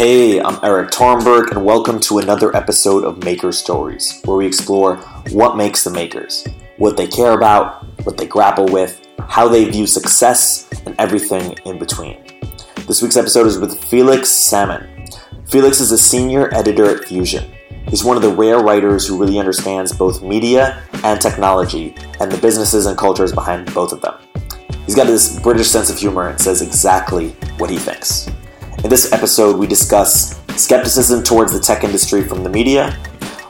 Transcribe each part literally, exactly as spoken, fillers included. Hey, I'm Eric Tornberg, and welcome to another episode of Maker Stories, where we explore what makes the makers, what they care about, what they grapple with, how they view success, and everything in between. This week's episode is with Felix Salmon. Felix is a senior editor at Fusion. He's one of the rare writers who really understands both media and technology, and the businesses and cultures behind both of them. He's got this British sense of humor and says exactly what he thinks. In this episode, we discuss skepticism towards the tech industry from the media,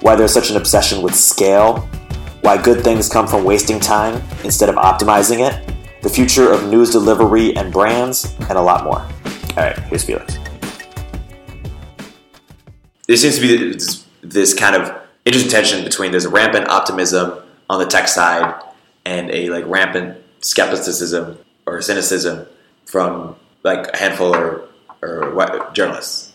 why there's such an obsession with scale, why good things come from wasting time instead of optimizing it, the future of news delivery and brands, and a lot more. All right, here's Felix. There seems to be this, this kind of interesting tension between there's a rampant optimism on the tech side and a like rampant skepticism or cynicism from like a handful or or what, journalists.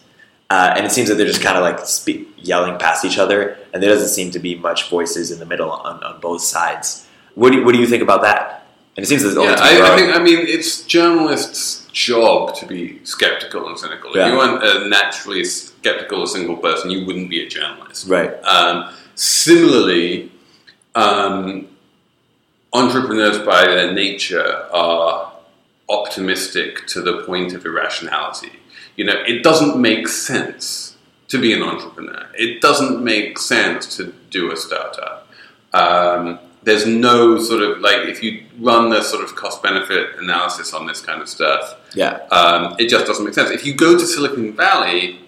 Uh, and it seems that they're just kind of like speak, yelling past each other, and there doesn't seem to be much voices in the middle on, on both sides. What do, you, what do you think about that? And it seems that it's only yeah, I, I think I mean, it's journalists' job to be skeptical and cynical. If yeah. you weren't a naturally skeptical or single person, you wouldn't be a journalist. Right. Um, similarly, um, entrepreneurs by their nature are optimistic to the point of irrationality. You know, it doesn't make sense to be an entrepreneur. It doesn't make sense to do a startup. Um, there's no sort of like, if you run the sort of cost benefit analysis on this kind of stuff, yeah, um, it just doesn't make sense. If you go to Silicon Valley,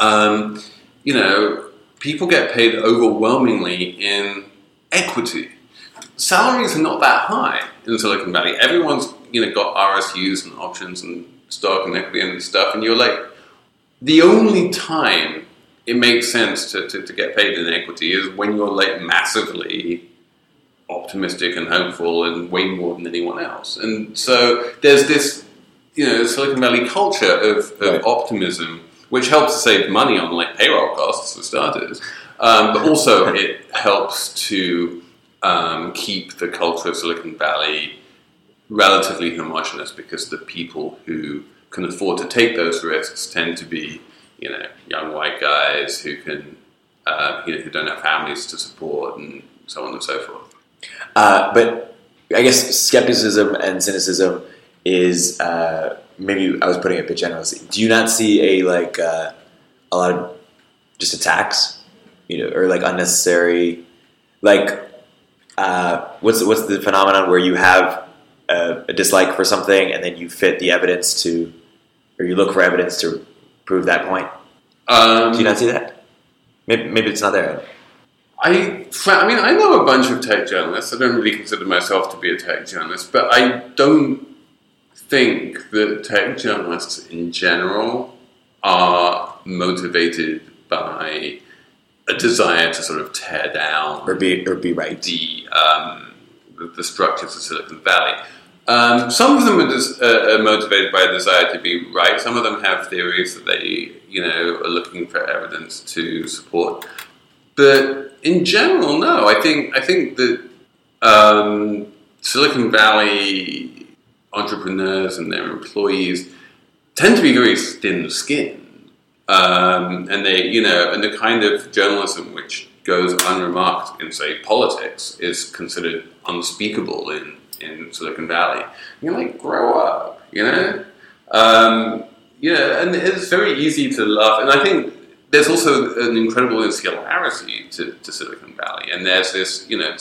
um, you know, people get paid overwhelmingly in equity. Salaries are not that high in Silicon Valley. Everyone's, you know, got R S Us and options and stock and equity and stuff, and you're like, the only time it makes sense to, to, to get paid in equity is when you're like massively optimistic and hopeful and way more than anyone else. And so there's this, you know, Silicon Valley culture of, of right. optimism, which helps to save money on like payroll costs for starters, um, but also it helps to Um, keep the culture of Silicon Valley relatively homogenous, because the people who can afford to take those risks tend to be, you know, young white guys who can, uh, you know, who don't have families to support and so on and so forth. Uh, but I guess skepticism and cynicism is uh, maybe I was putting it a bit generally. Do you not see a like uh, a lot of just attacks, you know, or like unnecessary, like? Uh, what's what's the phenomenon where you have a, a dislike for something and then you fit the evidence to, or you look for evidence to prove that point? Um, Do you not see that? Maybe, maybe it's not there. I I mean, I know a bunch of tech journalists. I don't really consider myself to be a tech journalist, but I don't think that tech journalists in general are motivated by a desire to sort of tear down or be or be right the um, the structures of Silicon Valley. Um, some of them are, just, uh, are motivated by a desire to be right. Some of them have theories that they, you know, are looking for evidence to support. But in general, no. I think I think that um, Silicon Valley entrepreneurs and their employees tend to be very thin-skinned. Um, and they, you know, and the kind of journalism which goes unremarked in, say, politics is considered unspeakable in, in Silicon Valley. And you're like, grow up, you know? Um, yeah, and it's very easy to laugh. And I think there's also an incredible insularity to, to Silicon Valley. And there's this, you know,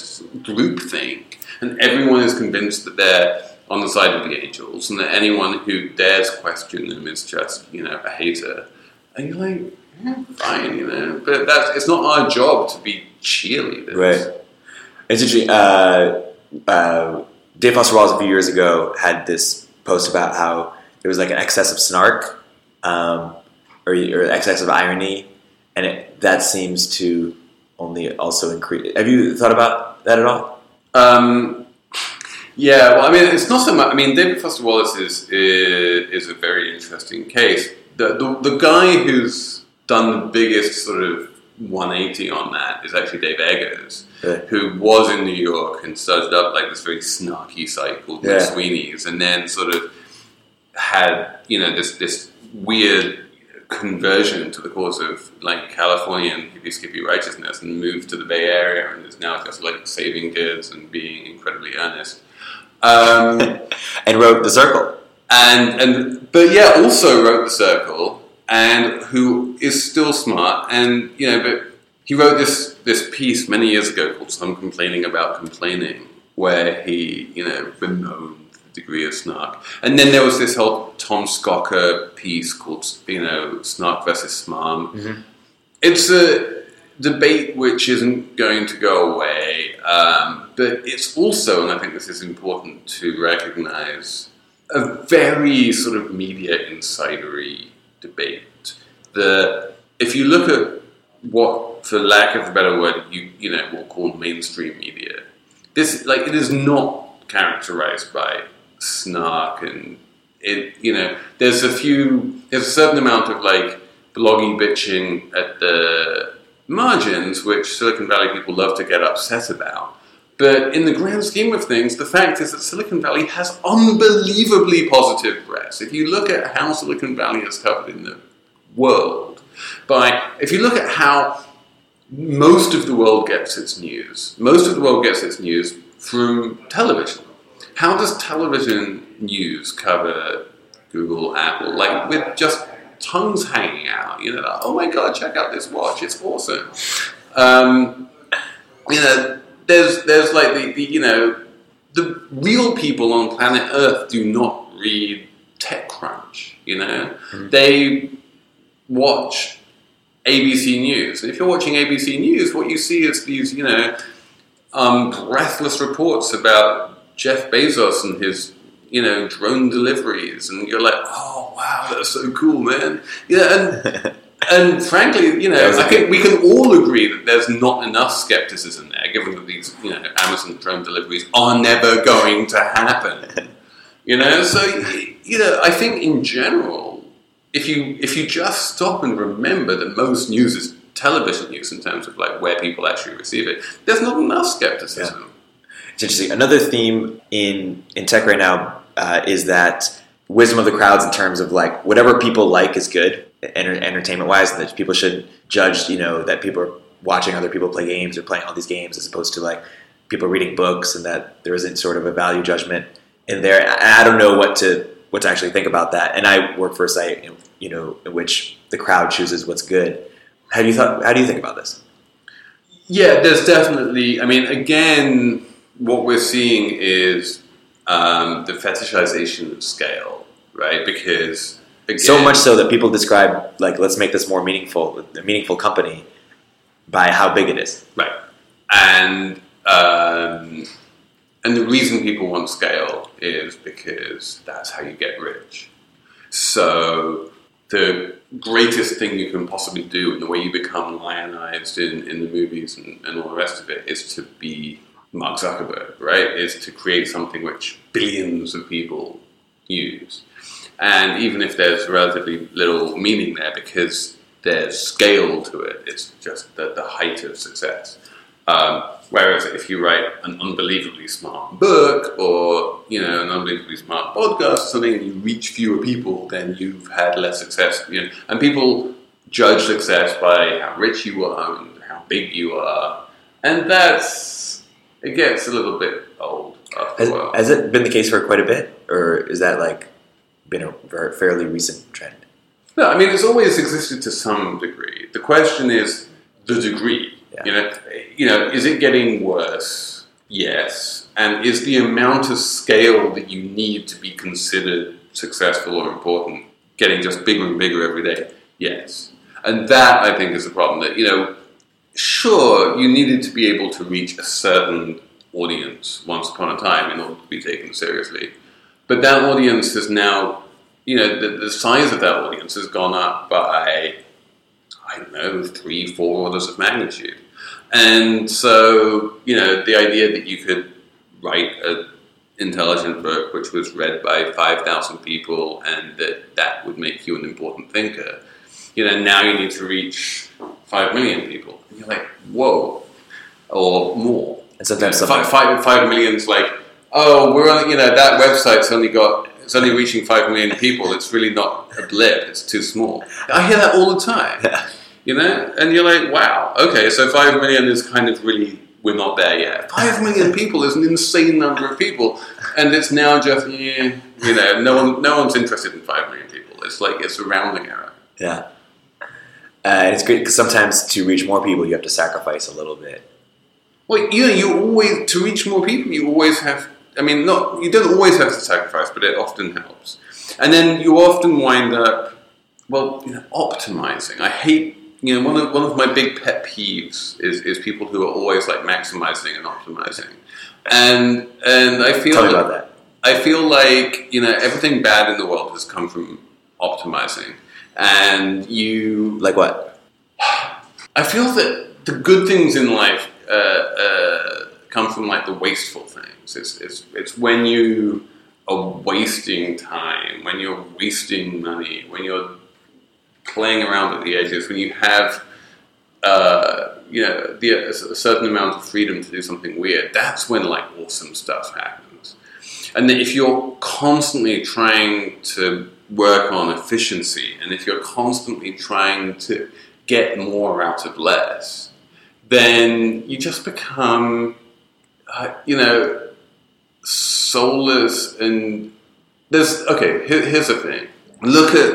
group thing. And everyone is convinced that they're on the side of the angels and that anyone who dares question them is just, you know, a hater. And you're like, yeah, fine, you know, but that's, it's not our job to be cheerleaders. Right. It's interesting. Uh, uh, Dave Foster Wallace a few years ago had this post about how there was like an excess of snark um, or, or excess of irony, and it, that seems to only also increase. Have you thought about that at all? Um, yeah, well, I mean, it's not so much. I mean, David Foster Wallace is is, is a very interesting case. The, the the guy who's done the biggest sort of one eighty on that is actually Dave Eggers, yeah. who was in New York and started up like this very snarky site called yeah. Sweeney's, and then sort of had, you know, this this weird conversion to the cause of like Californian hippie-skippy righteousness and moved to the Bay Area and is now just like saving kids and being incredibly earnest. Um, and wrote The Circle. And and but yeah, also wrote The Circle, and who is still smart, and you know, but he wrote this this piece many years ago called "Some Complaining About Complaining," where he you know bemoaned the degree of snark. And then there was this whole Tom Skocker piece called you know "Snark versus Smarm." Mm-hmm. It's a debate which isn't going to go away, um, but it's also, and I think this is important to recognize, a very sort of media insidery debate. The if you look at what, for lack of a better word, you you know we'll call mainstream media, this like it is not characterized by snark, and it you know there's a few there's a certain amount of like bloggy bitching at the margins, which Silicon Valley people love to get upset about. But in the grand scheme of things, the fact is that Silicon Valley has unbelievably positive press. If you look at how Silicon Valley is covered in the world, by if you look at how most of the world gets its news, most of the world gets its news through television. How does television news cover Google, Apple? Like with just tongues hanging out, you know, like, oh my God, check out this watch, it's awesome. Um, you know, There's, there's like the, the, you know, the real people on planet Earth do not read TechCrunch, you know? Mm-hmm. They watch A B C News. And if you're watching A B C News, what you see is these, you know, um, breathless reports about Jeff Bezos and his, you know, drone deliveries. And you're like, oh, wow, that's so cool, man. Yeah, and... And frankly, you know, I think we can all agree that there's not enough skepticism there, given that these, you know, Amazon drone deliveries are never going to happen. You know, so you know, I think in general, if you if you just stop and remember that most news is television news in terms of like where people actually receive it, there's not enough skepticism. Yeah. It's interesting. Another theme in in tech right now uh, is that wisdom of the crowds in terms of like whatever people like is good. Entertainment wise, and that people should judge, you know, that people are watching other people play games or playing all these games as opposed to like people reading books, and that there isn't sort of a value judgment in there. And I don't know what to what to actually think about that. And I work for a site, you know, in which the crowd chooses what's good. How do you thought? How do you think about this? Yeah, there's definitely. I mean, again, what we're seeing is um, the fetishization of scale, right? Because again, so much so that people describe, like, let's make this more meaningful, a meaningful company, by how big it is. Right. And um, and the reason people want scale is because that's how you get rich. So the greatest thing you can possibly do, and the way you become lionized in, in the movies and, and all the rest of it, is to be Mark Zuckerberg, right? Is to create something which billions of people use. And even if there's relatively little meaning there, because there's scale to it, it's just the, the height of success. Um, whereas if you write an unbelievably smart book or, you know, an unbelievably smart podcast, something, and you reach fewer people, then you've had less success. You know, and people judge success by how rich you are and how big you are. And that's, it gets a little bit old after a while. Has it been the case for quite a bit? Or is that like... been a very, fairly recent trend? No, I mean, it's always existed to some degree. The question is the degree. Yeah. You know, you know, is it getting worse? Yes. And is the amount of scale that you need to be considered successful or important getting just bigger and bigger every day? Yes. And that, I think, is the problem. That, you know, sure, you needed to be able to reach a certain audience once upon a time in order to be taken seriously. But that audience is now, you know, the, the size of that audience has gone up by, I don't know, three, four orders of magnitude. And so, you know, the idea that you could write an intelligent book which was read by five thousand people and that that would make you an important thinker, you know, now you need to reach five million people. And you're like, whoa, or more. And sometimes you know, five, five, five million's like, oh, we're on, you know, that website's only got it's only reaching five million people. It's really not a blip. It's too small. I hear that all the time. Yeah. You know? And you're like, wow, okay, so five million is kind of really, we're not there yet. five million people is an insane number of people. And it's now just, you know, no one, no one's interested in five million people. It's like, it's a rounding error. Yeah. Uh, it's good because sometimes to reach more people, you have to sacrifice a little bit. Well, you know, you always, to reach more people, you always have, I mean, not you don't always have to sacrifice, but it often helps. And then you often wind up, well, you know, optimizing. I hate, you know, one of one of my big pet peeves is, is people who are always like maximizing and optimizing. And and I feel Tell me like, about that. I feel like, you know, everything bad in the world has come from optimizing. And you... Like what? I feel that the good things in life uh, uh, come from, like, the wasteful things. It's, it's, it's when you are wasting time, when you're wasting money, when you're playing around at the edges, when you have, uh, you know, the, a certain amount of freedom to do something weird. That's when, like, awesome stuff happens. And then if you're constantly trying to... work on efficiency, and if you're constantly trying to get more out of less, then you just become, uh, you know, soulless. And there's okay. Here, here's the thing. Look at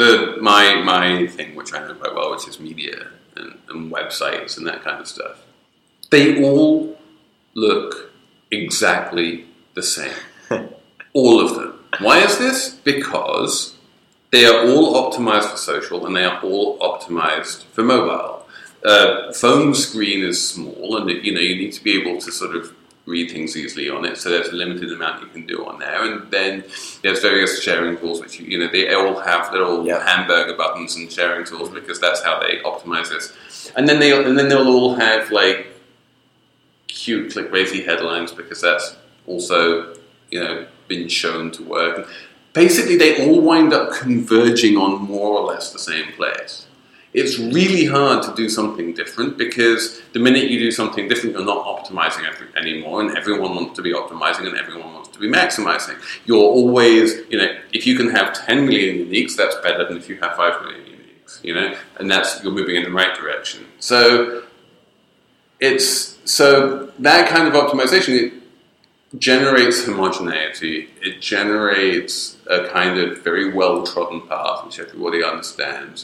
the my my thing, which I know quite well, which is media and, and websites and that kind of stuff. They all look exactly the same. All of them. Why is this? Because they are all optimized for social and they are all optimized for mobile. Uh, phone screen is small and it, you know, you need to be able to sort of read things easily on it, so there's a limited amount you can do on there. And then there's various sharing tools, which, you, you know, they all have little yeah. hamburger buttons and sharing tools because that's how they optimize this. And then, they, and then they'll all have like cute clickbaity headlines because that's also, you know, been shown to work. Basically, they all wind up converging on more or less the same place. It's really hard to do something different because the minute you do something different, you're not optimizing anymore, and everyone wants to be optimizing and everyone wants to be maximizing. You're always, you know, if you can have ten million uniques, that's better than if you have five million uniques, you know, and that's, you're moving in the right direction. So it's, so that kind of optimization, it, generates homogeneity, it generates a kind of very well-trodden path, which everybody understands,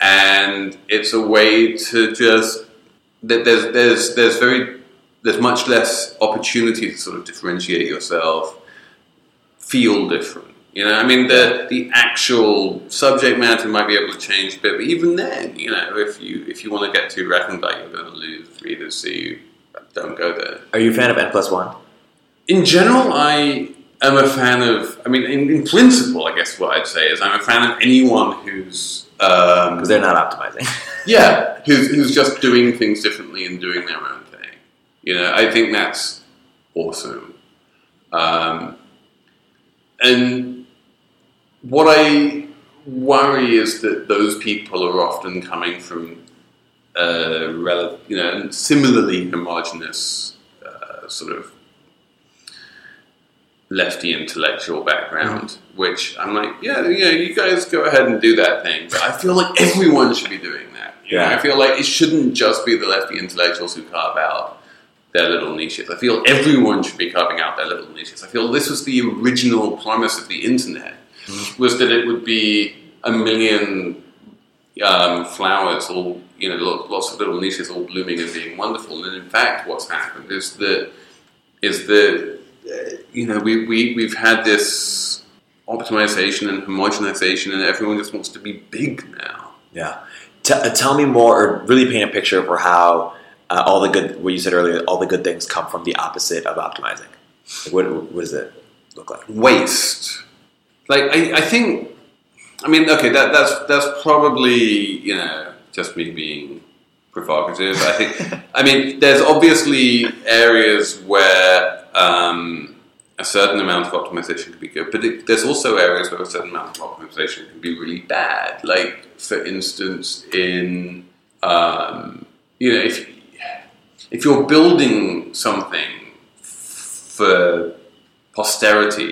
and it's a way to just, that there's there's there's very, there's much less opportunity to sort of differentiate yourself, feel different, you know, I mean, the the actual subject matter might be able to change a bit, but even then, you know, if you, if you want to get too reckoned by, you're going to lose readers, so you don't go there. Are you a fan of N plus one? In general, I am a fan of, I mean, in, in principle, I guess what I'd say is I'm a fan of anyone who's... Because um, they're not optimizing. yeah, who's, who's just doing things differently and doing their own thing. You know, I think that's awesome. Um, and what I worry is that those people are often coming from, uh, rel- you know, similarly homogenous uh, sort of lefty intellectual background, which I'm like, yeah, you know, you guys go ahead and do that thing. But I feel like everyone should be doing that. You yeah. know, I feel like it shouldn't just be the lefty intellectuals who carve out their little niches. I feel everyone should be carving out their little niches. I feel this was the original promise of the internet, mm-hmm. was that it would be a million um, flowers, all, you know, lots of little niches all blooming and being wonderful. And in fact, what's happened is that is that you know, we, we, we've had this optimization and homogenization, and everyone just wants to be big now. Yeah. T- tell me more, or really paint a picture for how uh, all the good, what you said earlier, all the good things come from the opposite of optimizing. Like what, what does it look like? Waste. Like, I, I think, I mean, okay, that, that's that's probably, you know, just me being provocative. I think, I mean, there's obviously areas where Um, a certain amount of optimization can be good, but it, there's also areas where a certain amount of optimization can be really bad. Like, for instance, in um, you know, if if you're building something for posterity,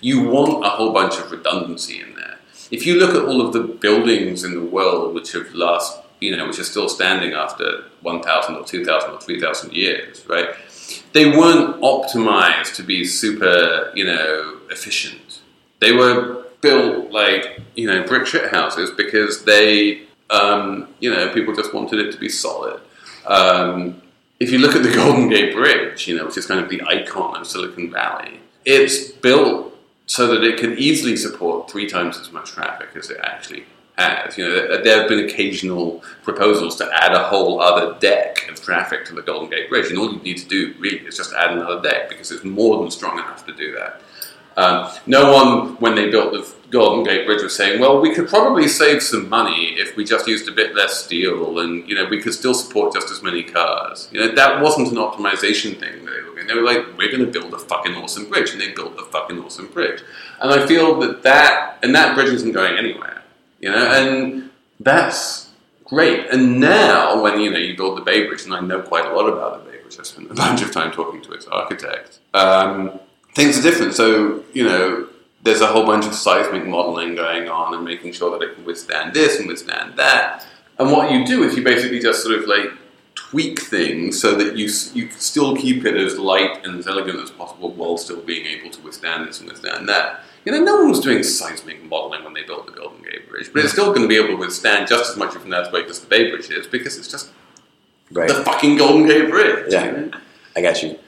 You want a whole bunch of redundancy in there. If you look at all of the buildings in the world which have last, you know, which are still standing after one thousand or two thousand or three thousand years, right? They weren't optimized to be super, you know, efficient. They were built like, you know, brick shit houses because they, um, you know, people just wanted it to be solid. Um, if you look at the Golden Gate Bridge, you know, which is kind of the icon of Silicon Valley, it's built so that it can easily support three times as much traffic as it actually has. You know, there have been occasional proposals to add a whole other deck of traffic to the Golden Gate Bridge, and all you need to do really is just add another deck because it's more than strong enough to do that. Um, no one, when they built the Golden Gate Bridge, was saying, well, we could probably save some money if we just used a bit less steel and, you know, we could still support just as many cars. You know, that wasn't an optimization thing that they were doing. They were like, we're going to build a fucking awesome bridge, and they built a fucking awesome bridge. And I feel that that, and that bridge isn't going anywhere, you know, and that's great. And now when, you know, you build the Bay Bridge, and I know quite a lot about the Bay Bridge, I spent a bunch of time talking to its architect, um... things are different, so, you know, there's a whole bunch of seismic modelling going on and making sure that it can withstand this and withstand that. And what you do is you basically just sort of, like, tweak things so that you you still keep it as light and as elegant as possible while still being able to withstand this and withstand that. You know, no one was doing seismic modelling when they built the Golden Gate Bridge, but it's still going to be able to withstand just as much of an earthquake as the Bay Bridge is because it's just right. The fucking Golden Gate Bridge. Yeah, you know? I got you.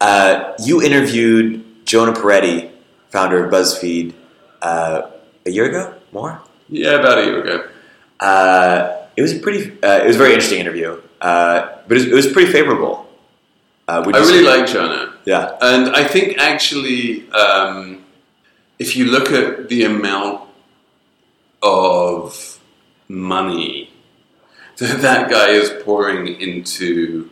Uh, you interviewed Jonah Peretti, founder of BuzzFeed, uh, a year ago? More? Yeah, about a year ago. Uh, it was a pretty. Uh, it was a very interesting interview, uh, but it was, it was pretty favorable. Uh, I really like Jonah. Yeah, and I think actually, um, if you look at the amount of money that that guy is pouring into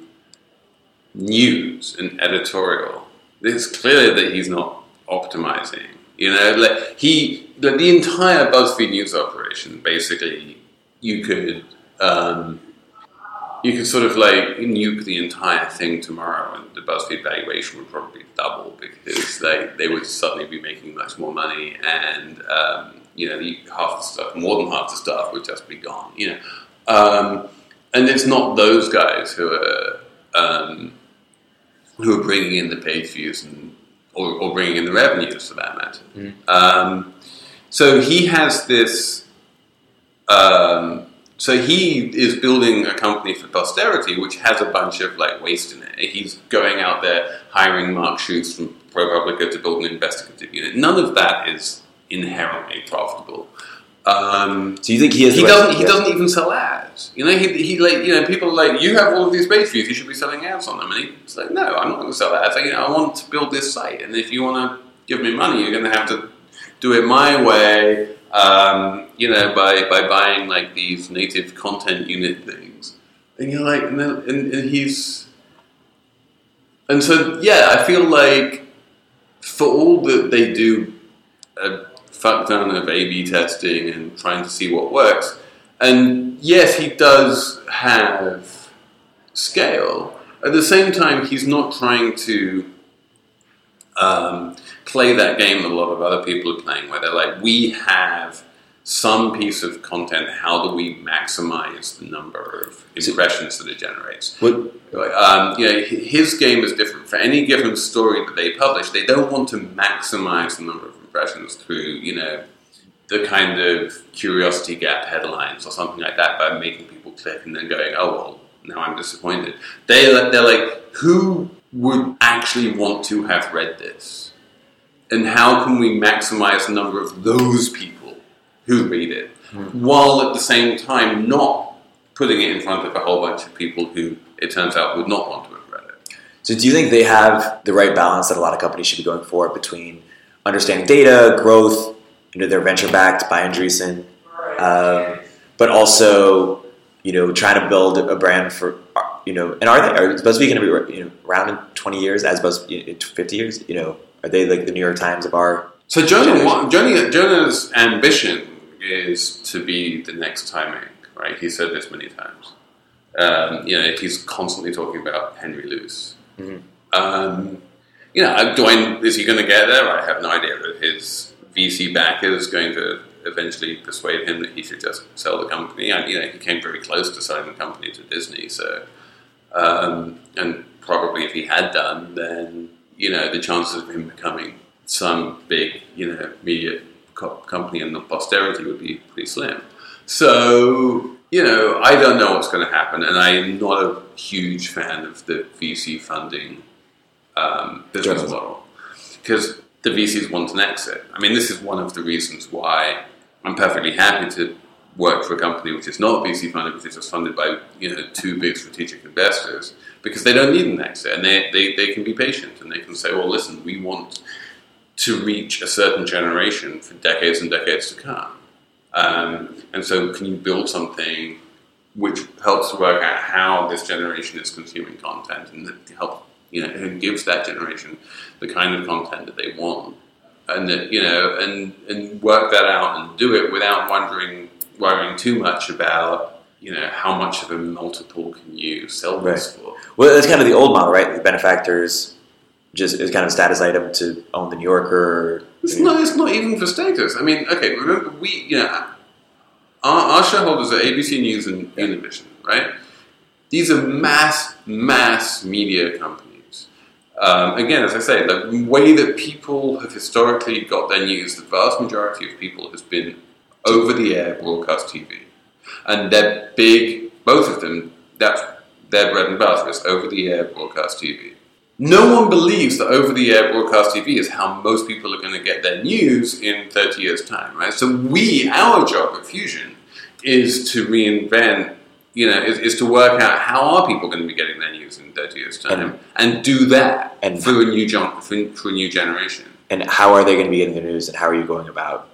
news and editorial, it's clear that he's not optimizing. You know, like he, like the entire BuzzFeed news operation, basically, you could, um, you could sort of like nuke the entire thing tomorrow, and the BuzzFeed valuation would probably double because they they would suddenly be making much more money, and um, you know, half the stuff, more than half the stuff, would just be gone. You know, um, and it's not those guys who are. Um, who are bringing in the page views and or, or bringing in the revenues, for that matter. Mm. Um, so he has this... Um, so he is building a company for posterity, which has a bunch of like waste in it. He's going out there hiring Mark Schutz from ProPublica to build an investigative unit. None of that is inherently profitable. Um, so you think he has? He doesn't. He yeah. doesn't even sell ads. You know, he he like you know people are like, you have all of these page views, you should be selling ads on them. And he's like, no, I'm not going to sell ads. Like, you know, I want to build this site, and if you want to give me money, you're going to have to do it my way. Um, you know, by by buying like these native content unit things. And you're like, and, then, and, and he's, and so yeah, I feel like for all that they do. Uh, fuck ton of A B testing and trying to see what works. And yes, he does have scale. At the same time, he's not trying to um, play that game that a lot of other people are playing, where they're like, we have some piece of content, how do we maximize the number of impressions that it generates? What? Um, you know, his game is different. For any given story that they publish, they don't want to maximize the number of impressions through, you know, the kind of curiosity gap headlines or something like that, by making people click and then going, oh, well, now I'm disappointed. They, they're like, who would actually want to have read this? And how can we maximize the number of those people who read it, mm-hmm. while at the same time not putting it in front of a whole bunch of people who, it turns out, would not want to have read it. So do you think they have the right balance that a lot of companies should be going for between understanding data, growth, you know, they're venture-backed by Andreessen, um, but also, you know, trying to build a brand for, you know, and are they, are, is BuzzFeed going to be, you know, around in twenty years, as BuzzFeed, fifty years, you know, are they like the New York Times of our... So Jonah, Jonah, Jonah's ambition is to be the next Time Incorporated, right? He said this many times. Um, you know, he's constantly talking about Henry Luce. Mm-hmm. Um, you know, do I, is he going to get there? I have no idea. But his V C backer is going to eventually persuade him that he should just sell the company. And, you know, he came very close to selling the company to Disney. So, um, and probably if he had done, then, you know, the chances of him becoming some big, you know, media co- company in the posterity would be pretty slim. So, you know, I don't know what's going to happen, and I'm not a huge fan of the V C funding um, business General. model, because the V Cs want an exit. I mean, this is one of the reasons why I'm perfectly happy to work for a company which is not V C funded, which is just funded by, you know, two big strategic investors, because they don't need an exit, and they, they, they can be patient, and they can say, well, listen, we want to reach a certain generation for decades and decades to come. Um, and so can you build something which helps work out how this generation is consuming content, and that help, you know, and gives that generation the kind of content that they want, and that, you know, and, and work that out and do it without wondering, worrying too much about, you know, how much of a multiple can you sell this right. for? Well, that's kind of the old model, right? The benefactors just is kind of a status item to own the New Yorker. It's not, it's not even for status. I mean, okay, remember, we, you know, our, our shareholders are A B C News and Univision, right? These are mass, mass media companies. Um, again, as I say, the way that people have historically got their news, the vast majority of people has been over-the-air broadcast T V. And they're big, both of them, that's their bread and butter, is over-the-air broadcast T V. No one believes that over-the-air broadcast T V is how most people are going to get their news in thirty years' time, right? So we, our job at Fusion is to reinvent, you know, is, is to work out how are people going to be getting their news in thirty years' time, and, and do that and for a new gen- for a new generation. And how are they going to be getting their news, and how are you going about,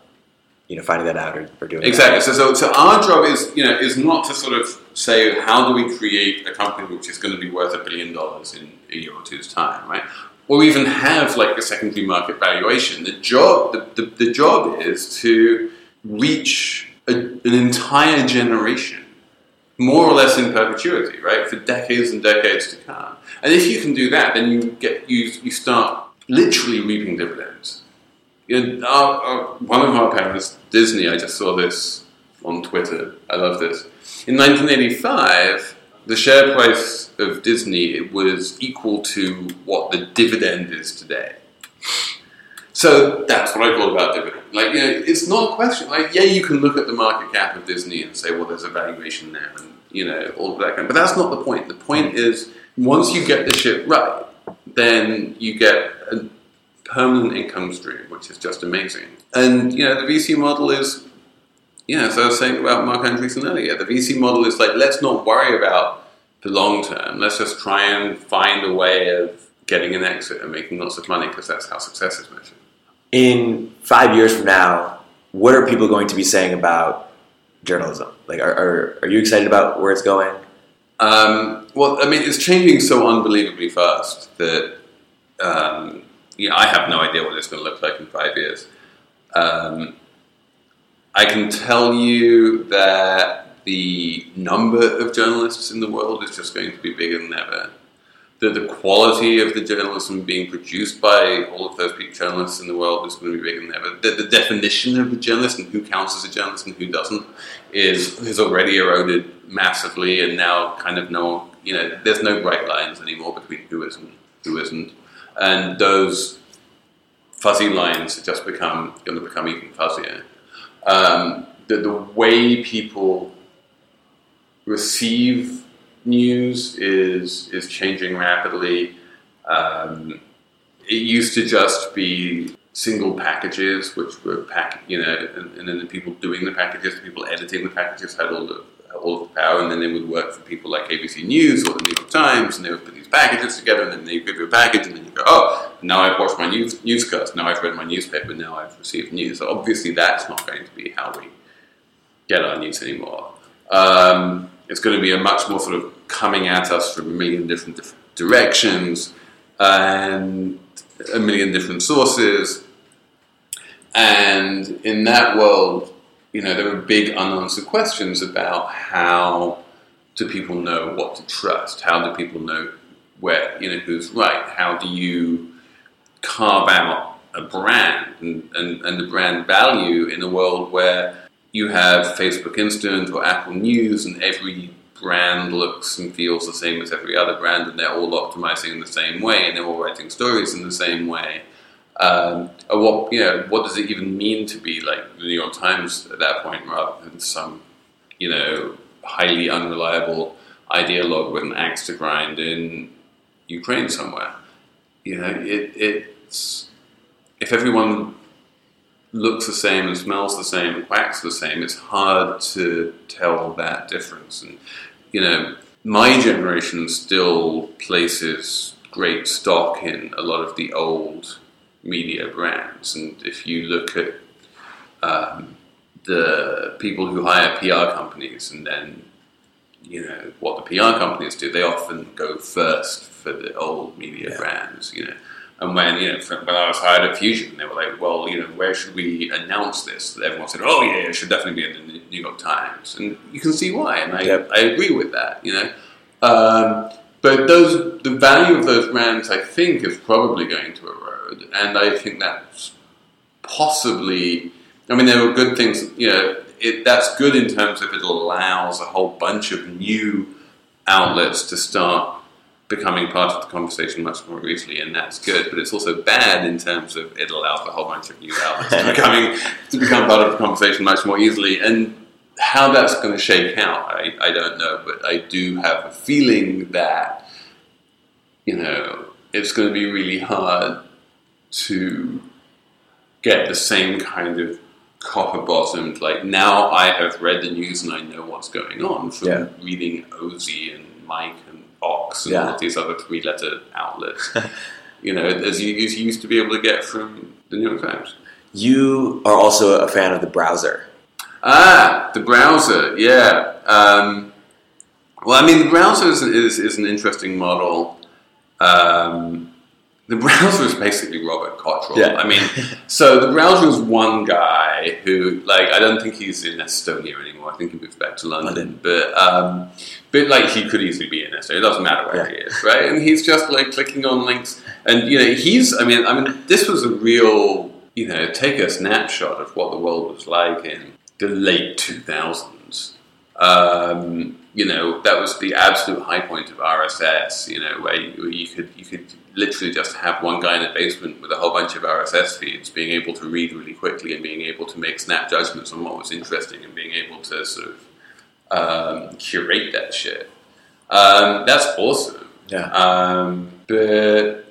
you know, finding that out or, or doing exactly. that? Exactly. So, so, so our job is, you know, is not to sort of say how do we create a company which is going to be worth a billion dollars in a year or two's time, right? Or even have like a secondary market valuation. The job, the, the, the job is to reach a, an entire generation, more or less in perpetuity, right, for decades and decades to come. And if you can do that, then you get you you start literally reaping dividends. You know, our, our, one of our parents, Disney, I just saw this on Twitter. I love this. In nineteen eighty-five, the share price of Disney it was equal to what the dividend is today. So that's what I call about dividend. Like, you know, it's not a question. Like, yeah, you can look at the market cap of Disney and say, well, there's a valuation there, and, you know, all of that kind. But that's not the point. The point is, once you get the shit right, then you get a permanent income stream, which is just amazing. And, you know, the V C model is, you know, so I was saying about Mark Andreessen earlier, the V C model is like, let's not worry about the long term. Let's just try and find a way of getting an exit and making lots of money, because that's how success is measured. In five years from now, what are people going to be saying about journalism? Like, are are, are you excited about where it's going? Um, well, I mean, it's changing so unbelievably fast that, um, you know, I have no idea what it's going to look like in five years. Um, I can tell you that the number of journalists in the world is just going to be bigger than ever. That the quality of the journalism being produced by all of those big journalists in the world is going to be bigger than ever. That the definition of a journalist and who counts as a journalist and who doesn't is has already eroded massively, and now kind of no, you know, there's no bright lines anymore between who is and who isn't, and those fuzzy lines have just become going to become even fuzzier. Um, the, the way people receive news is is changing rapidly. Um, it used to just be single packages, which were pack, you know, and, and then the people doing the packages, the people editing the packages had all the all of the power, and then they would work for people like A B C News or the New York Times, and they would put these packages together, and then they give you a package, and then you go, oh, now I've watched my news, newscast, now I've read my newspaper, now I've received news. So obviously that's not going to be how we get our news anymore. Um, it's going to be a much more sort of coming at us from a million different dif- directions and a million different sources. And in that world, you know, there are big unanswered questions about how do people know what to trust? How do people know where, you know, who's right? How do you carve out a brand and, and, and the brand value in a world where you have Facebook Instant or Apple News and every brand looks and feels the same as every other brand, and they're all optimizing in the same way, and they're all writing stories in the same way. Um, what you know, what does it even mean to be like the New York Times at that point, rather than some, you know, highly unreliable ideologue with an axe to grind in Ukraine somewhere? You know, it it's if everyone looks the same and smells the same and quacks the same, it's hard to tell that difference. And, you know, my generation still places great stock in a lot of the old media brands. And if you look at um, the people who hire P R companies and then, you know, what the P R companies do, they often go first for the old media yeah. brands, you know. And when, you know, when I was hired at Fusion, they were like, well, you know, where should we announce this? And everyone said, oh, yeah, it should definitely be in the New York Times. And you can see why, and I, yep. I agree with that, you know. Um, but those the value of those brands, I think, is probably going to erode. And I think that's possibly... I mean, there were good things, you know, it, that's good in terms of it allows a whole bunch of new outlets to start becoming part of the conversation much more easily, and that's good. But it's also bad in terms of it allows a whole bunch of new outlets to, becoming, to become part of the conversation much more easily. And how that's going to shake out, I, I don't know. But I do have a feeling that, you know, it's going to be really hard to get the same kind of copper-bottomed, like, now I have read the news and I know what's going on from yeah. reading Ozy and Mike and Ox and yeah. all of these other three-letter outlets, you know, as you, as you used to be able to get from the New York Times. You are also a fan of the browser. Ah, the browser, yeah. Um, well, I mean, the browser is, is, is an interesting model. Um, the browser is basically Robert Cottrell. Yeah. I mean, so the browser is one guy who, like, I don't think he's in Estonia anymore. I think he moved back to London. London. But, um, but like, he could easily be in Estonia. It doesn't matter where yeah. he is, right? And he's just, like, clicking on links. And, you know, he's, I mean, I mean, this was a real, you know, take a snapshot of what the world was like in the late two thousands. Um, you know, that was the absolute high point of R S S, you know, where you, where you could you could literally just have one guy in a basement with a whole bunch of R S S feeds being able to read really quickly and being able to make snap judgments on what was interesting and being able to sort of um, curate that shit. Um, that's awesome. Yeah. Um, but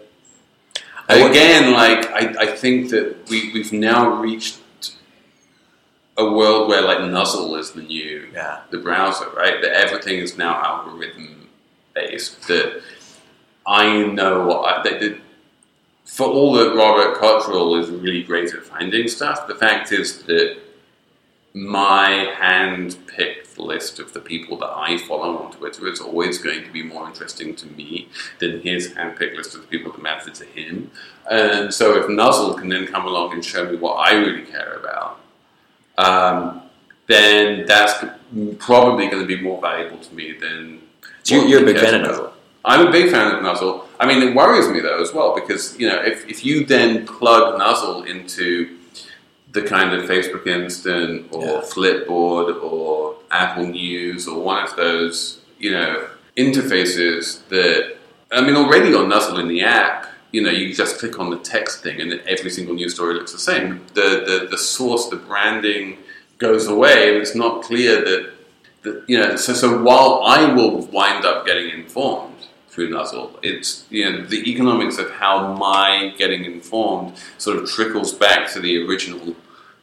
again, like, I, I think that we, we've now reached a world where, like, Nuzzel is the new yeah. the browser, right? That everything is now algorithm based. That I know what I, that, that for all that Robert Cottrell is really great at finding stuff, the fact is that my hand-picked list of the people that I follow on Twitter is always going to be more interesting to me than his hand-picked list of the people that matter to him. And so if Nuzzel can then come along and show me what I really care about, Um, then that's probably going to be more valuable to me than... So you're, you're a big fan of Nuzzel. I'm a big fan of Nuzzel. I mean, it worries me, though, as well, because, you know, if, if you then plug Nuzzel into the kind of Facebook Instant or yeah. Flipboard or Apple News or one of those, you know, interfaces that... I mean, already on Nuzzel in the app, you know, you just click on the text thing and every single news story looks the same. The the, the source, the branding goes away, and it's not clear that, that, you know, so, so while I will wind up getting informed through Nuzzel, it's, you know, the economics of how my getting informed sort of trickles back to the original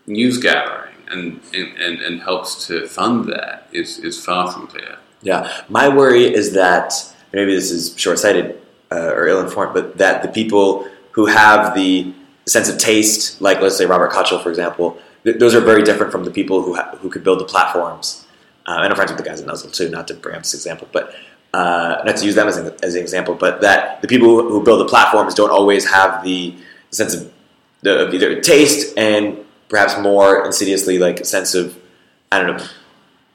news gathering and, and, and, and helps to fund that is, is far from clear. Yeah. My worry is that, maybe this is short-sighted, Uh, or ill-informed, but that the people who have the sense of taste, like, let's say, Robert Cottrell, for example, th- those are very different from the people who ha- who could build the platforms. Uh, and I'm friends with the guys at Nuzzel, too, not to bring up this example, but uh, not to use them as an, as an example, but that the people who, who build the platforms don't always have the sense of, the, of either taste and perhaps more insidiously, like, a sense of, I don't know,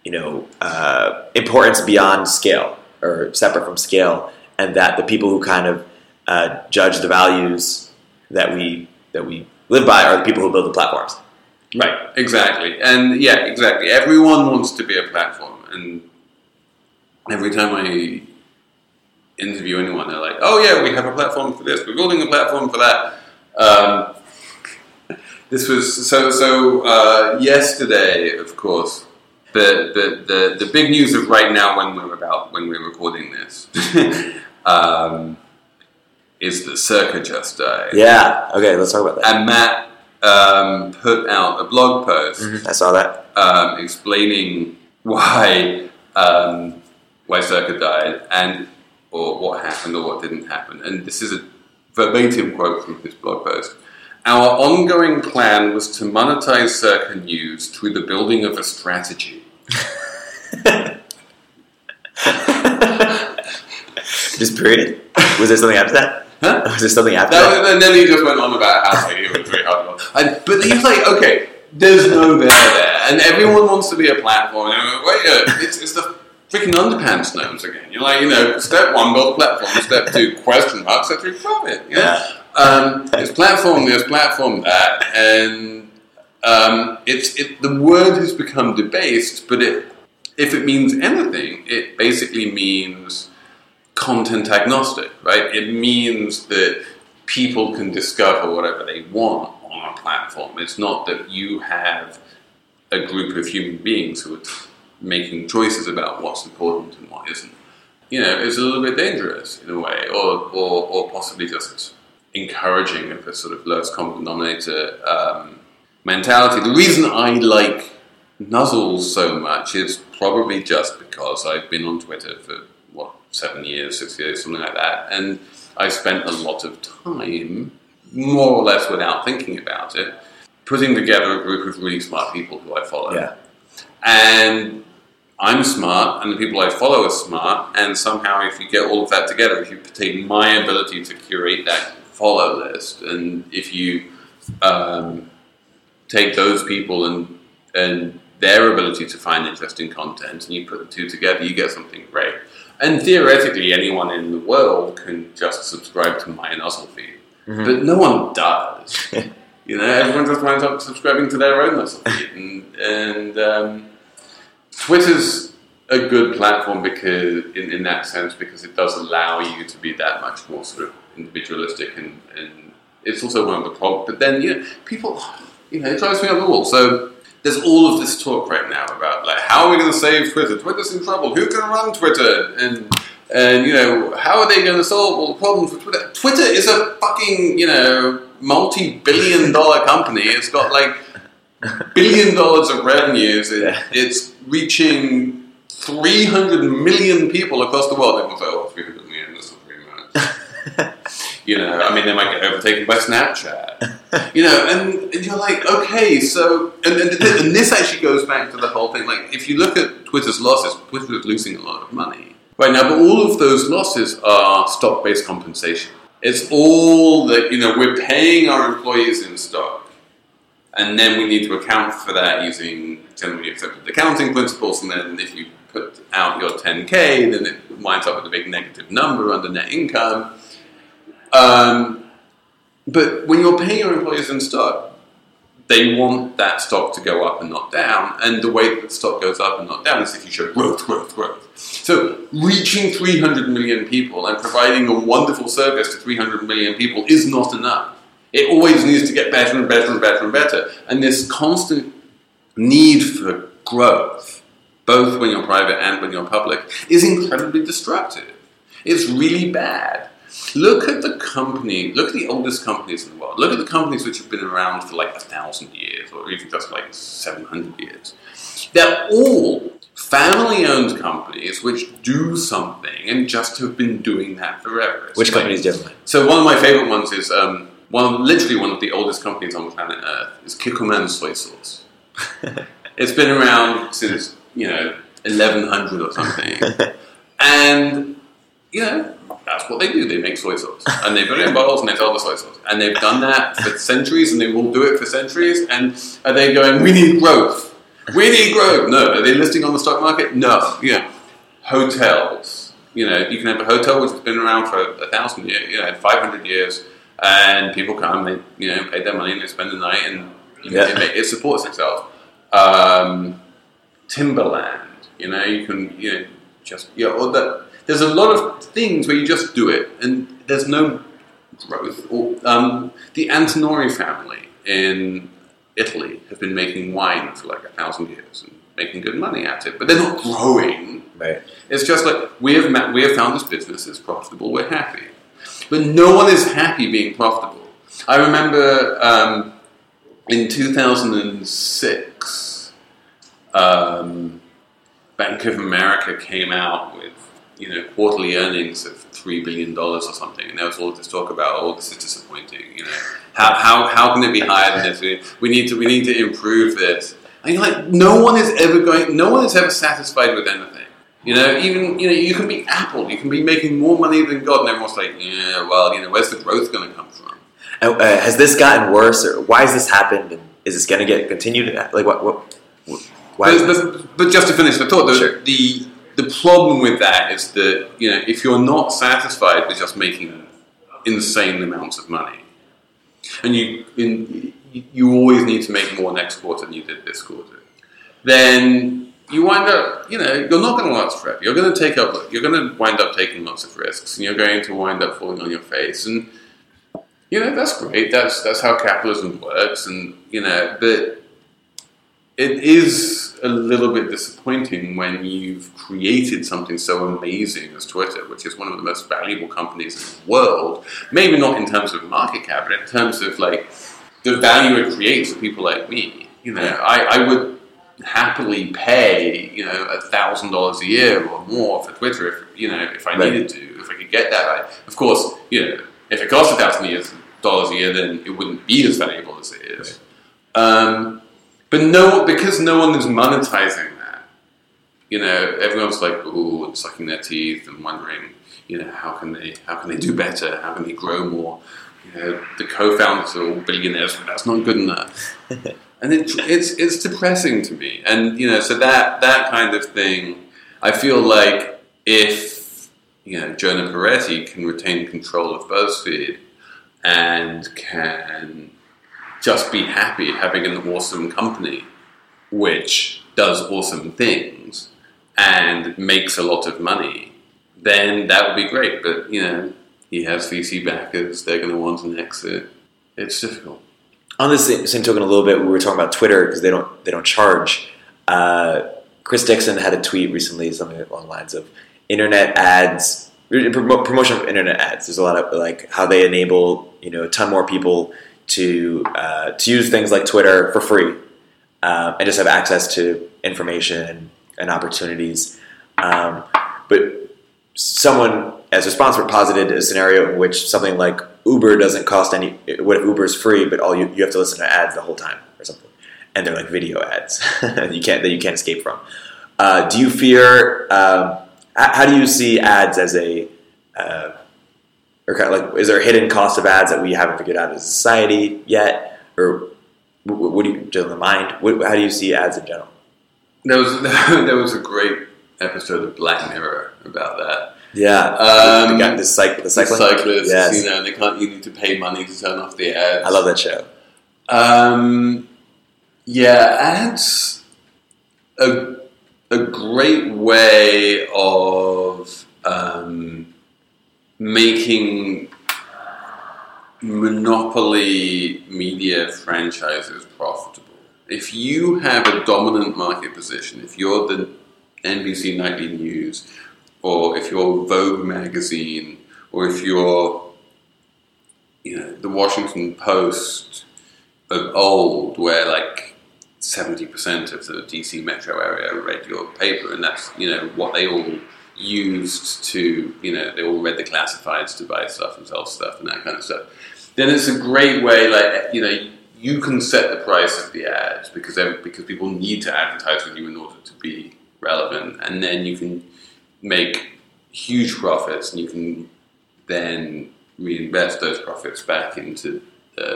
you know, uh, importance beyond scale or separate from scale. And that the people who kind of uh, judge the values that we that we live by are the people who build the platforms. Right, exactly. And yeah, exactly. Everyone wants to be a platform. And every time I interview anyone, they're like, oh yeah, we have a platform for this. We're building a platform for that. Um, this was, so, so uh, yesterday, of course, the, the, the, the big news of right now when we're about, when we're recording this, um, is that Circa just died. Yeah, okay, let's talk about that. And Matt Um, put out a blog post. Mm-hmm. I saw that. Um, explaining why um, why Circa died and or what happened or what didn't happen. And this is a verbatim quote from his blog post. Our ongoing plan was to monetize Circa News through the building of a strategy. Just period? Was there something after that? Huh? Was there something after that? that? And then he just went on about how like, it was very hard. And, but he's like, okay, there's no there there. And everyone wants to be a platform. And like, wait, uh, it's, it's the freaking underpants gnomes again. You're like, you know, step one, build a platform. Step two, question mark. Step three, profit. You know? Yeah. Um, there's platform this, platform that. And um, it's it, the word has become debased, but it if it means anything, it basically means content agnostic, right? It means that people can discover whatever they want on a platform. It's not that you have a group of human beings who are making choices about what's important and what isn't. You know, it's a little bit dangerous in a way, or or, or possibly just encouraging of a sort of lowest common denominator um, mentality. The reason I like Nuzzel so much is probably just because I've been on Twitter for what, seven years, six years, something like that. And I spent a lot of time, more or less without thinking about it, putting together a group of really smart people who I follow. Yeah. And I'm smart, and the people I follow are smart, and somehow if you get all of that together, if you take my ability to curate that follow list, and if you um, take those people and and their ability to find interesting content, and you put the two together, you get something great. And theoretically, anyone in the world can just subscribe to my Nuzzel feed. Mm-hmm. But no one does. You know, everyone just winds up subscribing to their own Nuzzel feed. And, and um, Twitter's a good platform because, in, in that sense, because it does allow you to be that much more sort of individualistic. And, and it's also one of the problems. But then, you know, people, you know, it drives me up the wall. So there's all of this talk right now about, like, how are we going to save Twitter? Twitter's in trouble. Who can run Twitter? And, and you know, how are they going to solve all the problems with Twitter? Twitter is a fucking, you know, multi-billion dollar company. It's got, like, billion dollars of revenues. It, yeah. It's reaching three hundred million people across the world. Everyone's like, oh, three hundred million, that's not very much. You know, I mean, they might get overtaken by Snapchat. You know, and, and you're like, okay, so... And, and, and this actually goes back to the whole thing. Like, if you look at Twitter's losses, Twitter is losing a lot of money right now, but all of those losses are stock-based compensation. It's all that, you know, we're paying our employees in stock, and then we need to account for that using generally accepted accounting principles, and then if you put out your ten K, then it winds up with a big negative number under net income. Um, but when you're paying your employees in stock, they want that stock to go up and not down. And the way that the stock goes up and not down is if you show growth, growth, growth. So reaching three hundred million people and providing a wonderful service to three hundred million people is not enough. It always needs to get better and better and better and better. And this constant need for growth, both when you're private and when you're public, is incredibly destructive. It's really bad. Look at the company, look at the oldest companies in the world. Look at the companies which have been around for like a thousand years or even just like seven hundred years. They're all family-owned companies which do something and just have been doing that forever. Which company is different? So one of my favorite ones is, um, one, literally one of the oldest companies on planet Earth is Kikkoman soy sauce. It's been around since, you know, eleven hundred or something. And, you know, that's what they do. They make soy sauce. And they put it in bottles and they sell the soy sauce. And they've done that for centuries and they will do it for centuries. And are they going, we need growth. We need growth. No. Are they listing on the stock market? No. You know, hotels. You know, you can have a hotel which has been around for a thousand years, you know, five hundred years. and people come, they, you know, pay their money and they spend the night, and you know, yeah. it, it supports itself. Um, Timberland, you know, you can, you know, just, yeah, you know, or that. There's a lot of things where you just do it, and there's no growth. Or um, the Antonori family in Italy have been making wine for like a thousand years and making good money at it, but they're not growing. Right. It's just like we have ma- we have found this business is profitable. We're happy, but no one is happy being profitable. I remember um, in two thousand six, um, Bank of America came out with, you know, quarterly earnings of three billion dollars or something, and there was all this talk about, oh, this is disappointing. You know, how how how can it be higher than this? We, we need to we need to improve this. And you're like, no one is ever going. No one is ever satisfied with anything. You know, even you know, you can be Apple, you can be making more money than God, and everyone's like, yeah, well, you know, where's the growth going to come from? Uh, uh, has this gotten worse, or why has this happened? And is this going to get continued? Like what? what, what why? But, but, but just to finish the thought, the sure. the The problem with that is that, you know, if you're not satisfied with just making insane amounts of money, and you in, you always need to make more next quarter than you did this quarter, then you wind up, you know, you're not going to last forever. You're going to take up, you're going to wind up taking lots of risks, and you're going to wind up falling on your face. And you know, that's great. That's that's how capitalism works. And you know, but. It is a little bit disappointing when you've created something so amazing as Twitter, which is one of the most valuable companies in the world. Maybe not in terms of market cap, but in terms of like the value it creates for people like me. You know, I, I would happily pay, you know, a thousand dollars a year or more for Twitter if you know if I needed to, if I could get that. I, of course, you know, if it cost a thousand dollars a year, then it wouldn't be as valuable as it is. Um, But no, because no one is monetizing that, you know, everyone's like, ooh, and sucking their teeth and wondering, you know, how can they, how can they do better? How can they grow more? You know, the co-founders are all billionaires, but that's not good enough. And it, it's it's depressing to me. And you know, so that that kind of thing, I feel like if you know Jonah Peretti can retain control of BuzzFeed and can just be happy having an awesome company which does awesome things and makes a lot of money, then that would be great. But, you know, he has V C backers. They're going to want an exit. It's difficult. On the same, same token a little bit, we were talking about Twitter because they don't, they don't charge. Uh, Chris Dixon had a tweet recently, something along the lines of internet ads, promotion of internet ads. There's a lot of, like, how they enable, you know, a ton more people to uh, to use things like Twitter for free um, and just have access to information and opportunities. Um, but someone, as a sponsor, posited a scenario in which something like Uber doesn't cost any... What if Uber's free, but all you, you have to listen to ads the whole time or something? And they're like video ads you can't, that you can't escape from. Uh, do you fear... Um, how do you see ads as a... Uh, Or kind of like, is there a hidden cost of ads that we haven't figured out as a society yet? Or what do you do in mind? What, how do you see ads in general? There was there was a great episode of Black Mirror about that. Yeah, um, the, the, cyc- the cyclist, the cyclists, yes. You know, they can't. You need to pay money to turn off the ads. I love that show. Um, yeah, ads a a great way of. Um, making monopoly media franchises profitable. If you have a dominant market position, if you're the N B C Nightly News, or if you're Vogue magazine, or if you're, you know, the Washington Post of old, where like seventy percent of the D C metro area read your paper, and that's, you know, what they all used to, you know, they all read the classifieds to buy stuff and sell stuff and that kind of stuff, then it's a great way, like, you know, you can set the price of the ads because because people need to advertise with you in order to be relevant, and then you can make huge profits, and you can then reinvest those profits back into the,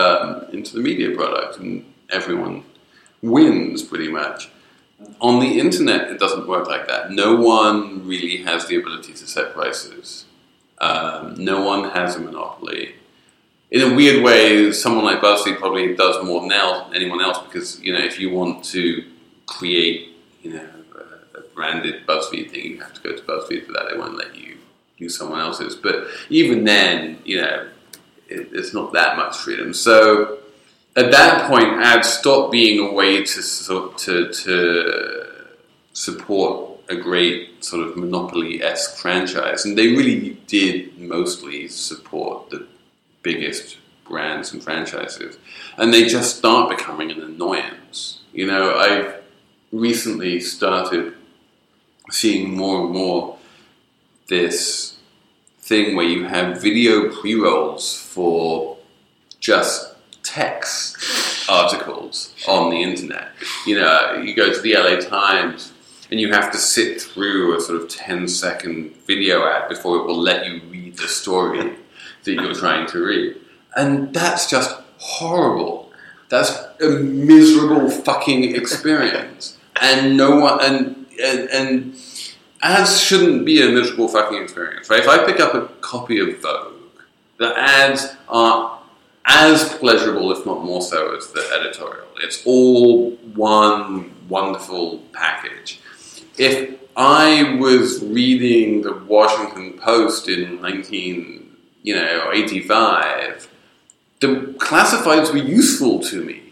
um, into the media product, and everyone wins pretty much. On the internet, it doesn't work like that. No one really has the ability to set prices. Um, no one has a monopoly. in a weird way, someone like BuzzFeed probably does more than else, anyone else, because, you know, if you want to create, you know, a, a branded BuzzFeed thing, you have to go to BuzzFeed for that. They won't let you do someone else's. But even then, you know, it, it's not that much freedom. So at that point, ads stopped being a way to to to support a great sort of monopoly-esque franchise, and they really did mostly support the biggest brands and franchises, and they just start becoming an annoyance. You know, I've recently started seeing more and more this thing where you have video pre-rolls for just text articles on the internet. You know, you go to the L A Times and you have to sit through a sort of ten second video ad before it will let you read the story that you're trying to read. And that's just horrible. That's a miserable fucking experience. And no one, and, and, and ads shouldn't be a miserable fucking experience, right? If I pick up a copy of Vogue, the ads are as pleasurable, if not more so, as the editorial. It's all one wonderful package. If I was reading the Washington Post in nineteen, you know, eighty-five, the classifieds were useful to me.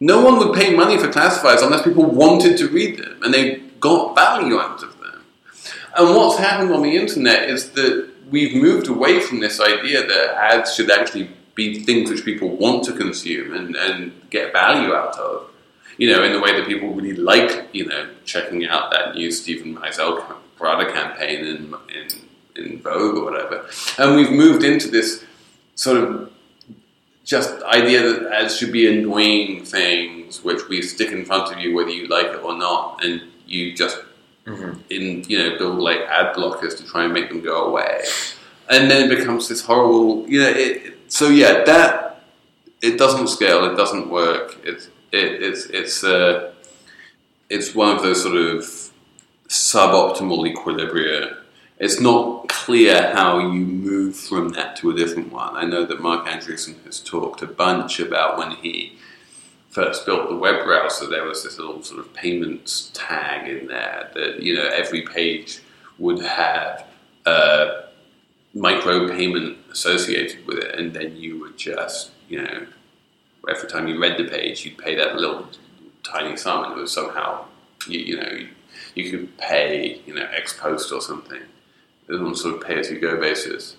No one would pay money for classifieds unless people wanted to read them, and they got value out of them. And what's happened on the internet is that we've moved away from this idea that ads should actually be things which people want to consume and, and get value out of, you know, in the way that people really like, you know, checking out that new Steven Meisel Prada campaign in, in, in Vogue or whatever. And we've moved into this sort of just idea that ads should be annoying things which we stick in front of you whether you like it or not, and you just, mm-hmm. in you know, build like ad blockers to try and make them go away. And then it becomes this horrible, you know, it... So yeah, that it doesn't scale. It doesn't work. It's it, it's it's uh, it's one of those sort of suboptimal equilibria. It's not clear how you move from that to a different one. I know that Mark Andreessen has talked a bunch about when he first built the web browser. There was this little sort of payments tag in there that, you know, every page would have a micro payment associated with it, and then you would just, you know, every time you read the page, you'd pay that little tiny sum, and it was somehow, you, you know, you, you could pay, you know, ex post or something. It was on sort of pay as you go basis.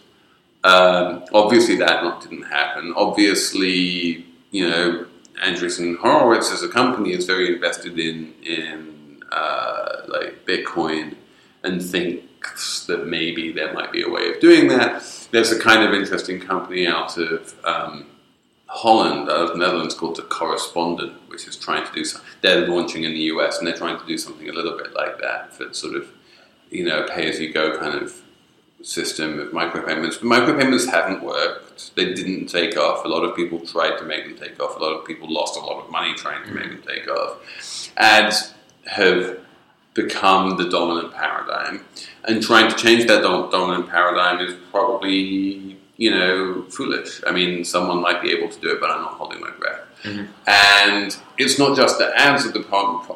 Um, obviously, that not didn't happen. Obviously, you know, Andreessen Horowitz as a company is very invested in in uh, like Bitcoin, and thinks that maybe there might be a way of doing that. There's a kind of interesting company out of um, Holland, out of the Netherlands, called The Correspondent, which is trying to do something. They're launching in the U S, and they're trying to do something a little bit like that, for sort of, you know, pay-as-you-go kind of system of micropayments. But micropayments haven't worked. They didn't take off. A lot of people tried to make them take off. A lot of people lost a lot of money trying to make them take off. Ads have become the dominant paradigm, and trying to change that dom- dominant paradigm is probably, you know, foolish. I mean, someone might be able to do it, but I'm not holding my breath. Mm-hmm. And it's not just the ads of the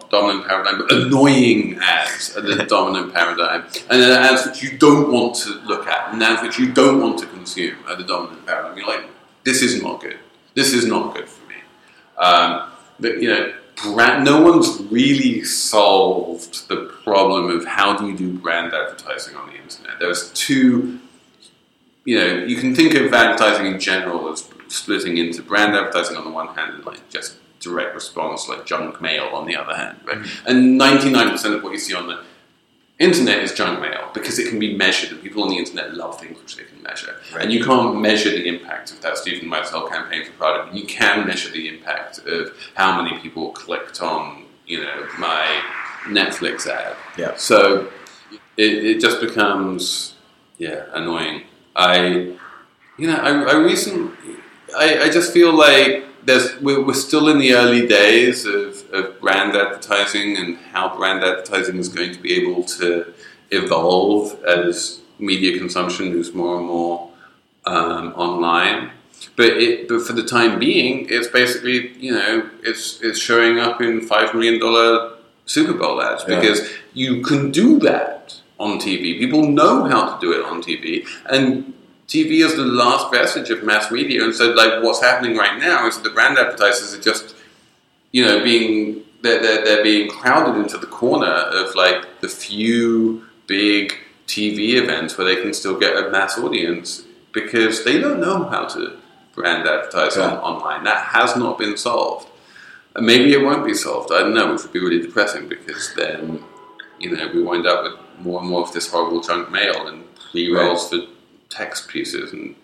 dominant paradigm, but annoying ads are the dominant paradigm, and then ads which you don't want to look at, and ads which you don't want to consume are the dominant paradigm. You're like, this is not good. This is not good for me. Um, but, you know, Brand, no one's really solved the problem of how do you do brand advertising on the internet. There's two, you know, you can think of advertising in general as splitting into brand advertising on the one hand and like just direct response, like junk mail on the other hand, right? And ninety-nine percent of what you see on the internet is junk mail because it can be measured, and people on the internet love things which they can measure. Right. And you can't measure the impact of that Steven Meisel campaign for Prada, but you can measure the impact of how many people clicked on, you know, my Netflix ad. Yeah. So it, it just becomes, yeah, annoying. I, you know, I, I recently, I, I just feel like there's we're, we're still in the early days of. of brand advertising and how brand advertising is going to be able to evolve as media consumption moves more and more um, online. But it, but for the time being, it's basically, you know, it's it's showing up in five million dollars Super Bowl ads, because yeah. you can do that on T V. People know how to do it on T V. And T V is the last vestige of mass media. And so, like, what's happening right now is that the brand advertisers are just, you know, being, they're, they're, they're being crowded into the corner of, like, the few big T V events where they can still get a mass audience, because they don't know how to brand advertise yeah. on, online. That has not been solved. And maybe it won't be solved. I don't know, which would be really depressing, because then, you know, we wind up with more and more of this horrible junk mail and pre-rolls right. for text pieces, and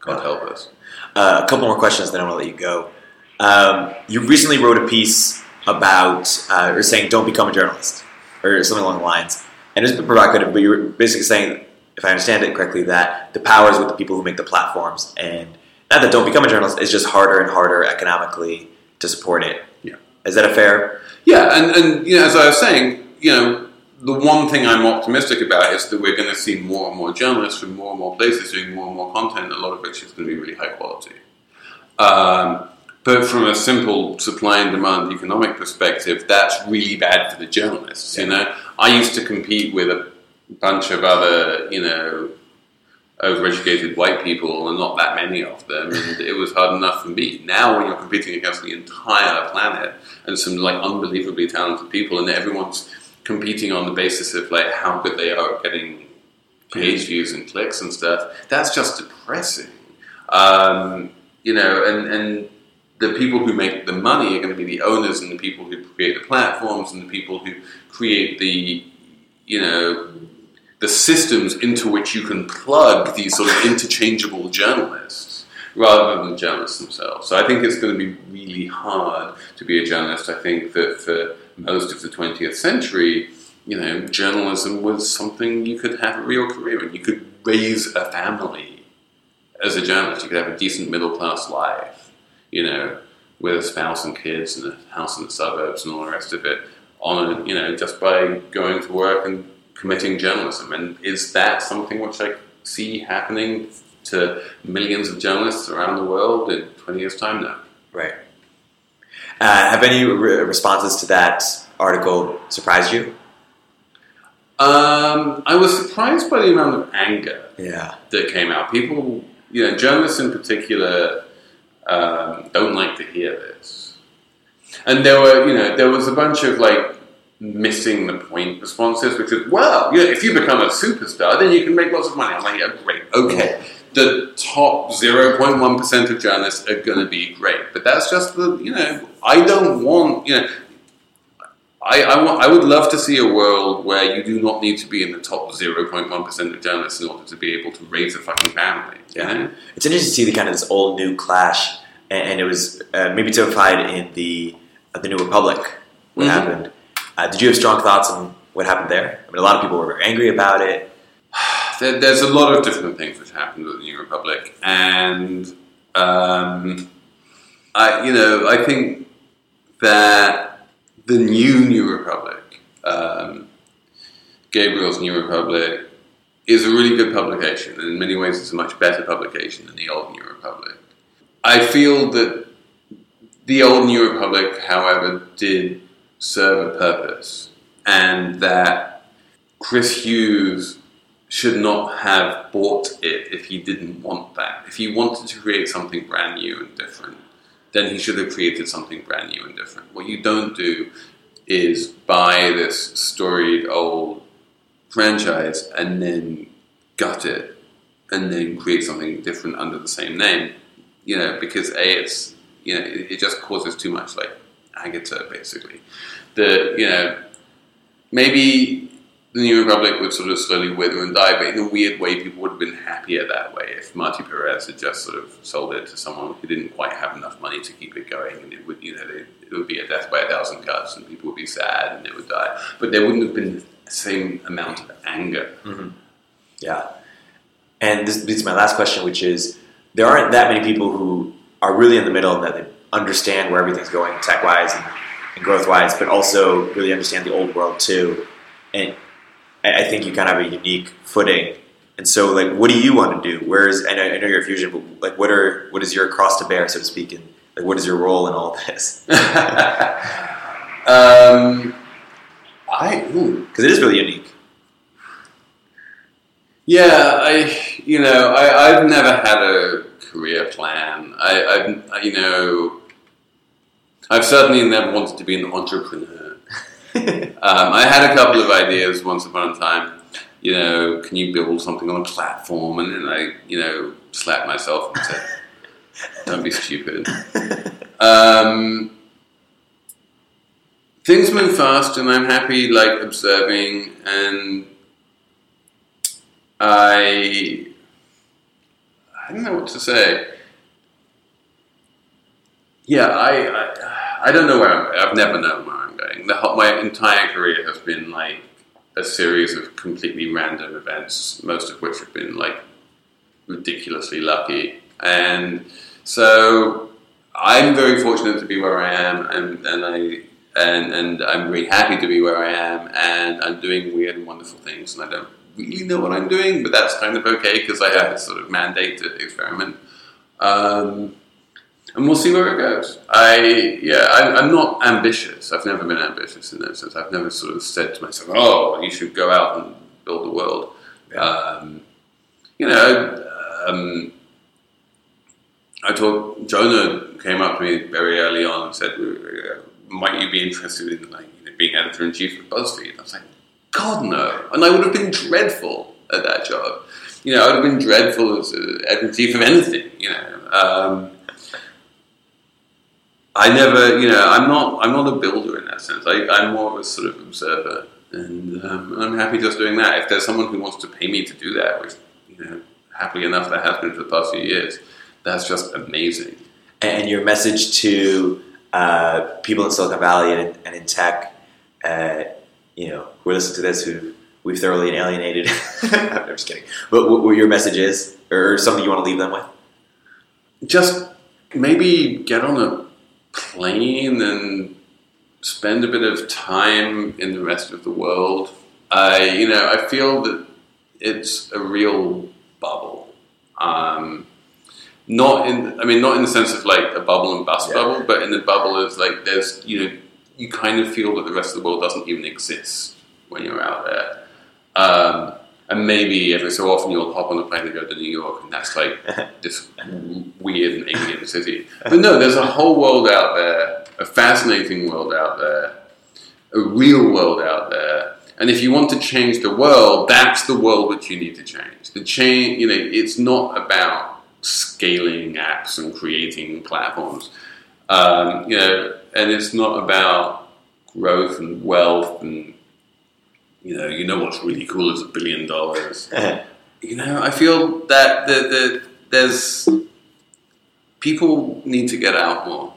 God yeah. help us. Uh, a couple more questions, then I want to let you go. Um, you recently wrote a piece about, uh, or saying, don't become a journalist, or something along the lines. And it's a bit provocative, but you were basically saying, if I understand it correctly, that the power is with the people who make the platforms, and not that don't become a journalist, it's just harder and harder economically to support it. Yeah. Is that a fair? Yeah, and, and you know, as I was saying, you know, the one thing I'm optimistic about is that we're going to see more and more journalists from more and more places doing more and more content, a lot of which is going to be really high quality. Um, but from a simple supply and demand economic perspective, that's really bad for the journalists, yeah. you know. I used to compete with a bunch of other, you know, overeducated white people, and not that many of them, and it was hard enough for me. Now, when you're competing against the entire planet and some, like, unbelievably talented people, and everyone's competing on the basis of, like, how good they are at getting page views and clicks and stuff, that's just depressing. Um, you know, and, and the people who make the money are going to be the owners, and the people who create the platforms, and the people who create the, you know, the systems into which you can plug these sort of interchangeable journalists, rather than the journalists themselves. So I think it's going to be really hard to be a journalist. I think that for most of the twentieth century, you know, journalism was something you could have a real career in. You could raise a family as a journalist. You could have a decent middle-class life, you know, with a spouse and kids and a house in the suburbs and all the rest of it, on a, you know, just by going to work and committing journalism. And is that something which I see happening to millions of journalists around the world in twenty years' time now? Right. Uh, have any re- responses to that article surprised you? Um, I was surprised by the amount of anger yeah. that came out. People, you know, journalists in particular, um, don't like to hear this. And there were, you know, there was a bunch of, like, missing the point responses, which is, well, you know, if you become a superstar, then you can make lots of money. I'm like, yeah, great, okay. The top zero point one percent of journalists are going to be great, but that's just the, you know, I don't want, you know, I, I, want, I would love to see a world where you do not need to be in the top zero point one percent of journalists in order to be able to raise a fucking family. Yeah. You know? It's interesting to see the kind of this old new clash, and it was uh, maybe typified in the, uh, the New Republic, what mm-hmm. happened. Uh, did you have strong thoughts on what happened there? I mean, a lot of people were angry about it. There, there's a lot of different things which happened with the New Republic. And, um, I, you know, I think that the new New Republic, um, Gabriel's New Republic, is a really good publication. And in many ways, it's a much better publication than the old New Republic. I feel that the old New Republic, however, did serve a purpose, and that Chris Hughes should not have bought it if he didn't want that. If he wanted to create something brand new and different, then he should have created something brand new and different. What you don't do is buy this storied old franchise and then gut it and then create something different under the same name, you know, because A, it's, you know, it, it just causes too much, like, agita, basically. The, you know, maybe the New Republic would sort of slowly wither and die, but in a weird way, people would have been happier that way if Marty Perez had just sort of sold it to someone who didn't quite have enough money to keep it going, and it would, you know, it, it would be a death by a thousand cuts, and people would be sad, and it would die. But there wouldn't have been the same amount of anger. Mm-hmm. Yeah. And this leads to my last question, which is, there aren't that many people who are really in the middle and that they understand where everything's going tech-wise and, and growth-wise, but also really understand the old world too. And I, I think you kind of have a unique footing And so, like, what do you want to do? Where is, I know, I know you're at Fusion, but like, what are, what is your cross to bear, so to speak, and like, what is your role in all this? um, I, because it is really unique. Yeah, I, you know, I, I've never had a career plan. I, I've, you know, I've certainly never wanted to be an entrepreneur. um, I had a couple of ideas once upon a time. You know, can you build something on a platform? And then I, you know, slapped myself and said, don't be stupid. Um, things move fast, and I'm happy, like, observing. And I, I don't know what to say. Yeah, I, I, I don't know where I'm, I've never known where I'm going. The whole, my entire career has been, like, a series of completely random events, most of which have been like ridiculously lucky. And so I'm very fortunate to be where I am, and, and I and and I'm really happy to be where I am, and I'm doing weird and wonderful things, and I don't really know what I'm doing, but that's kind of okay because I have this sort of mandate to experiment. Um, and we'll see where it goes. I, yeah, I'm, I'm not ambitious. I've never been ambitious in that sense. I've never sort of said to myself, oh, you should go out and build the world. Yeah. Um, you know, um, I talked, Jonah came up to me very early on and said, might you be interested in, like, you know, being editor-in-chief of BuzzFeed? And I was like, God, no. And I would have been dreadful at that job. You know, I would have been dreadful as editor-in-chief of anything, you know. Um, I never, you know, I'm not, I'm not a builder in that sense. I, I'm more of a sort of observer, and um, I'm happy just doing that. If there's someone who wants to pay me to do that, which, you know, happily enough, that has been for the past few years, that's just amazing. And your message to uh, people in Silicon Valley and, and in tech, uh, you know, who are listening to this, who we've thoroughly alienated. I'm just kidding. But what, what your message is, or something you want to leave them with? Just maybe get on a plane and spend a bit of time in the rest of the world. I, you know, I feel that it's a real bubble. Um, not in, I mean, not in the sense of like a bubble and bust yeah. bubble, but in the bubble is like there's, you know, you kind of feel that the rest of the world doesn't even exist when you're out there. Um, and maybe every so often you'll hop on a plane and go to New York, and that's like this weird and alien city. But no, there's a whole world out there, a fascinating world out there, a real world out there. And if you want to change the world, that's the world that you need to change. The change, you know, it's not about scaling apps and creating platforms, um, you know, and it's not about growth and wealth and, you know, you know what's really cool is a billion dollars. Uh-huh. You know, I feel that the, the, there's people need to get out more,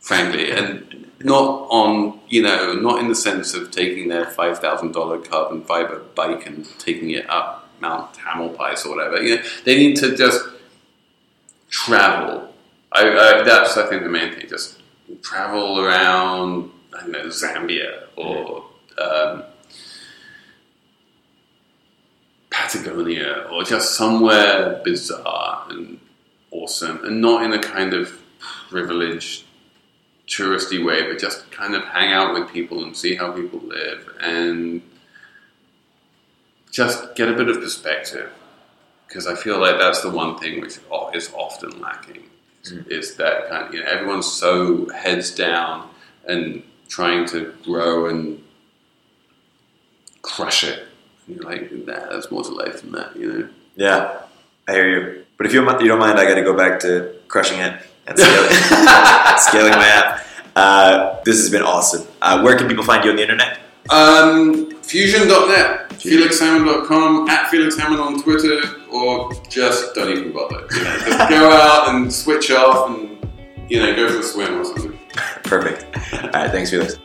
frankly, and not on, you know, not in the sense of taking their five thousand dollars carbon fiber bike and taking it up Mount Tamalpais or whatever. You know, they need to just travel. I, I, that's, I think, the main thing. Just travel around, I don't know, Zambia or... Um, Patagonia, or just somewhere bizarre and awesome, and not in a kind of privileged, touristy way, but just kind of hang out with people and see how people live and just get a bit of perspective, because I feel like that's the one thing which is often lacking, mm-hmm. is that kind of, you know, everyone's so heads down and trying to grow and crush it. You're like, nah, there's more to life than that, you know? Yeah, I hear you. But if you you don't mind, I got to go back to crushing it and scaling, scaling my app. Uh, this has been awesome. Uh, where can people find you on the internet? Um, fusion dot net, felix salmon dot com, at Felix Salmon on Twitter, or just don't even bother. You know, just go out and switch off and, you know, go for a swim or something. Perfect. All right, thanks, Felix.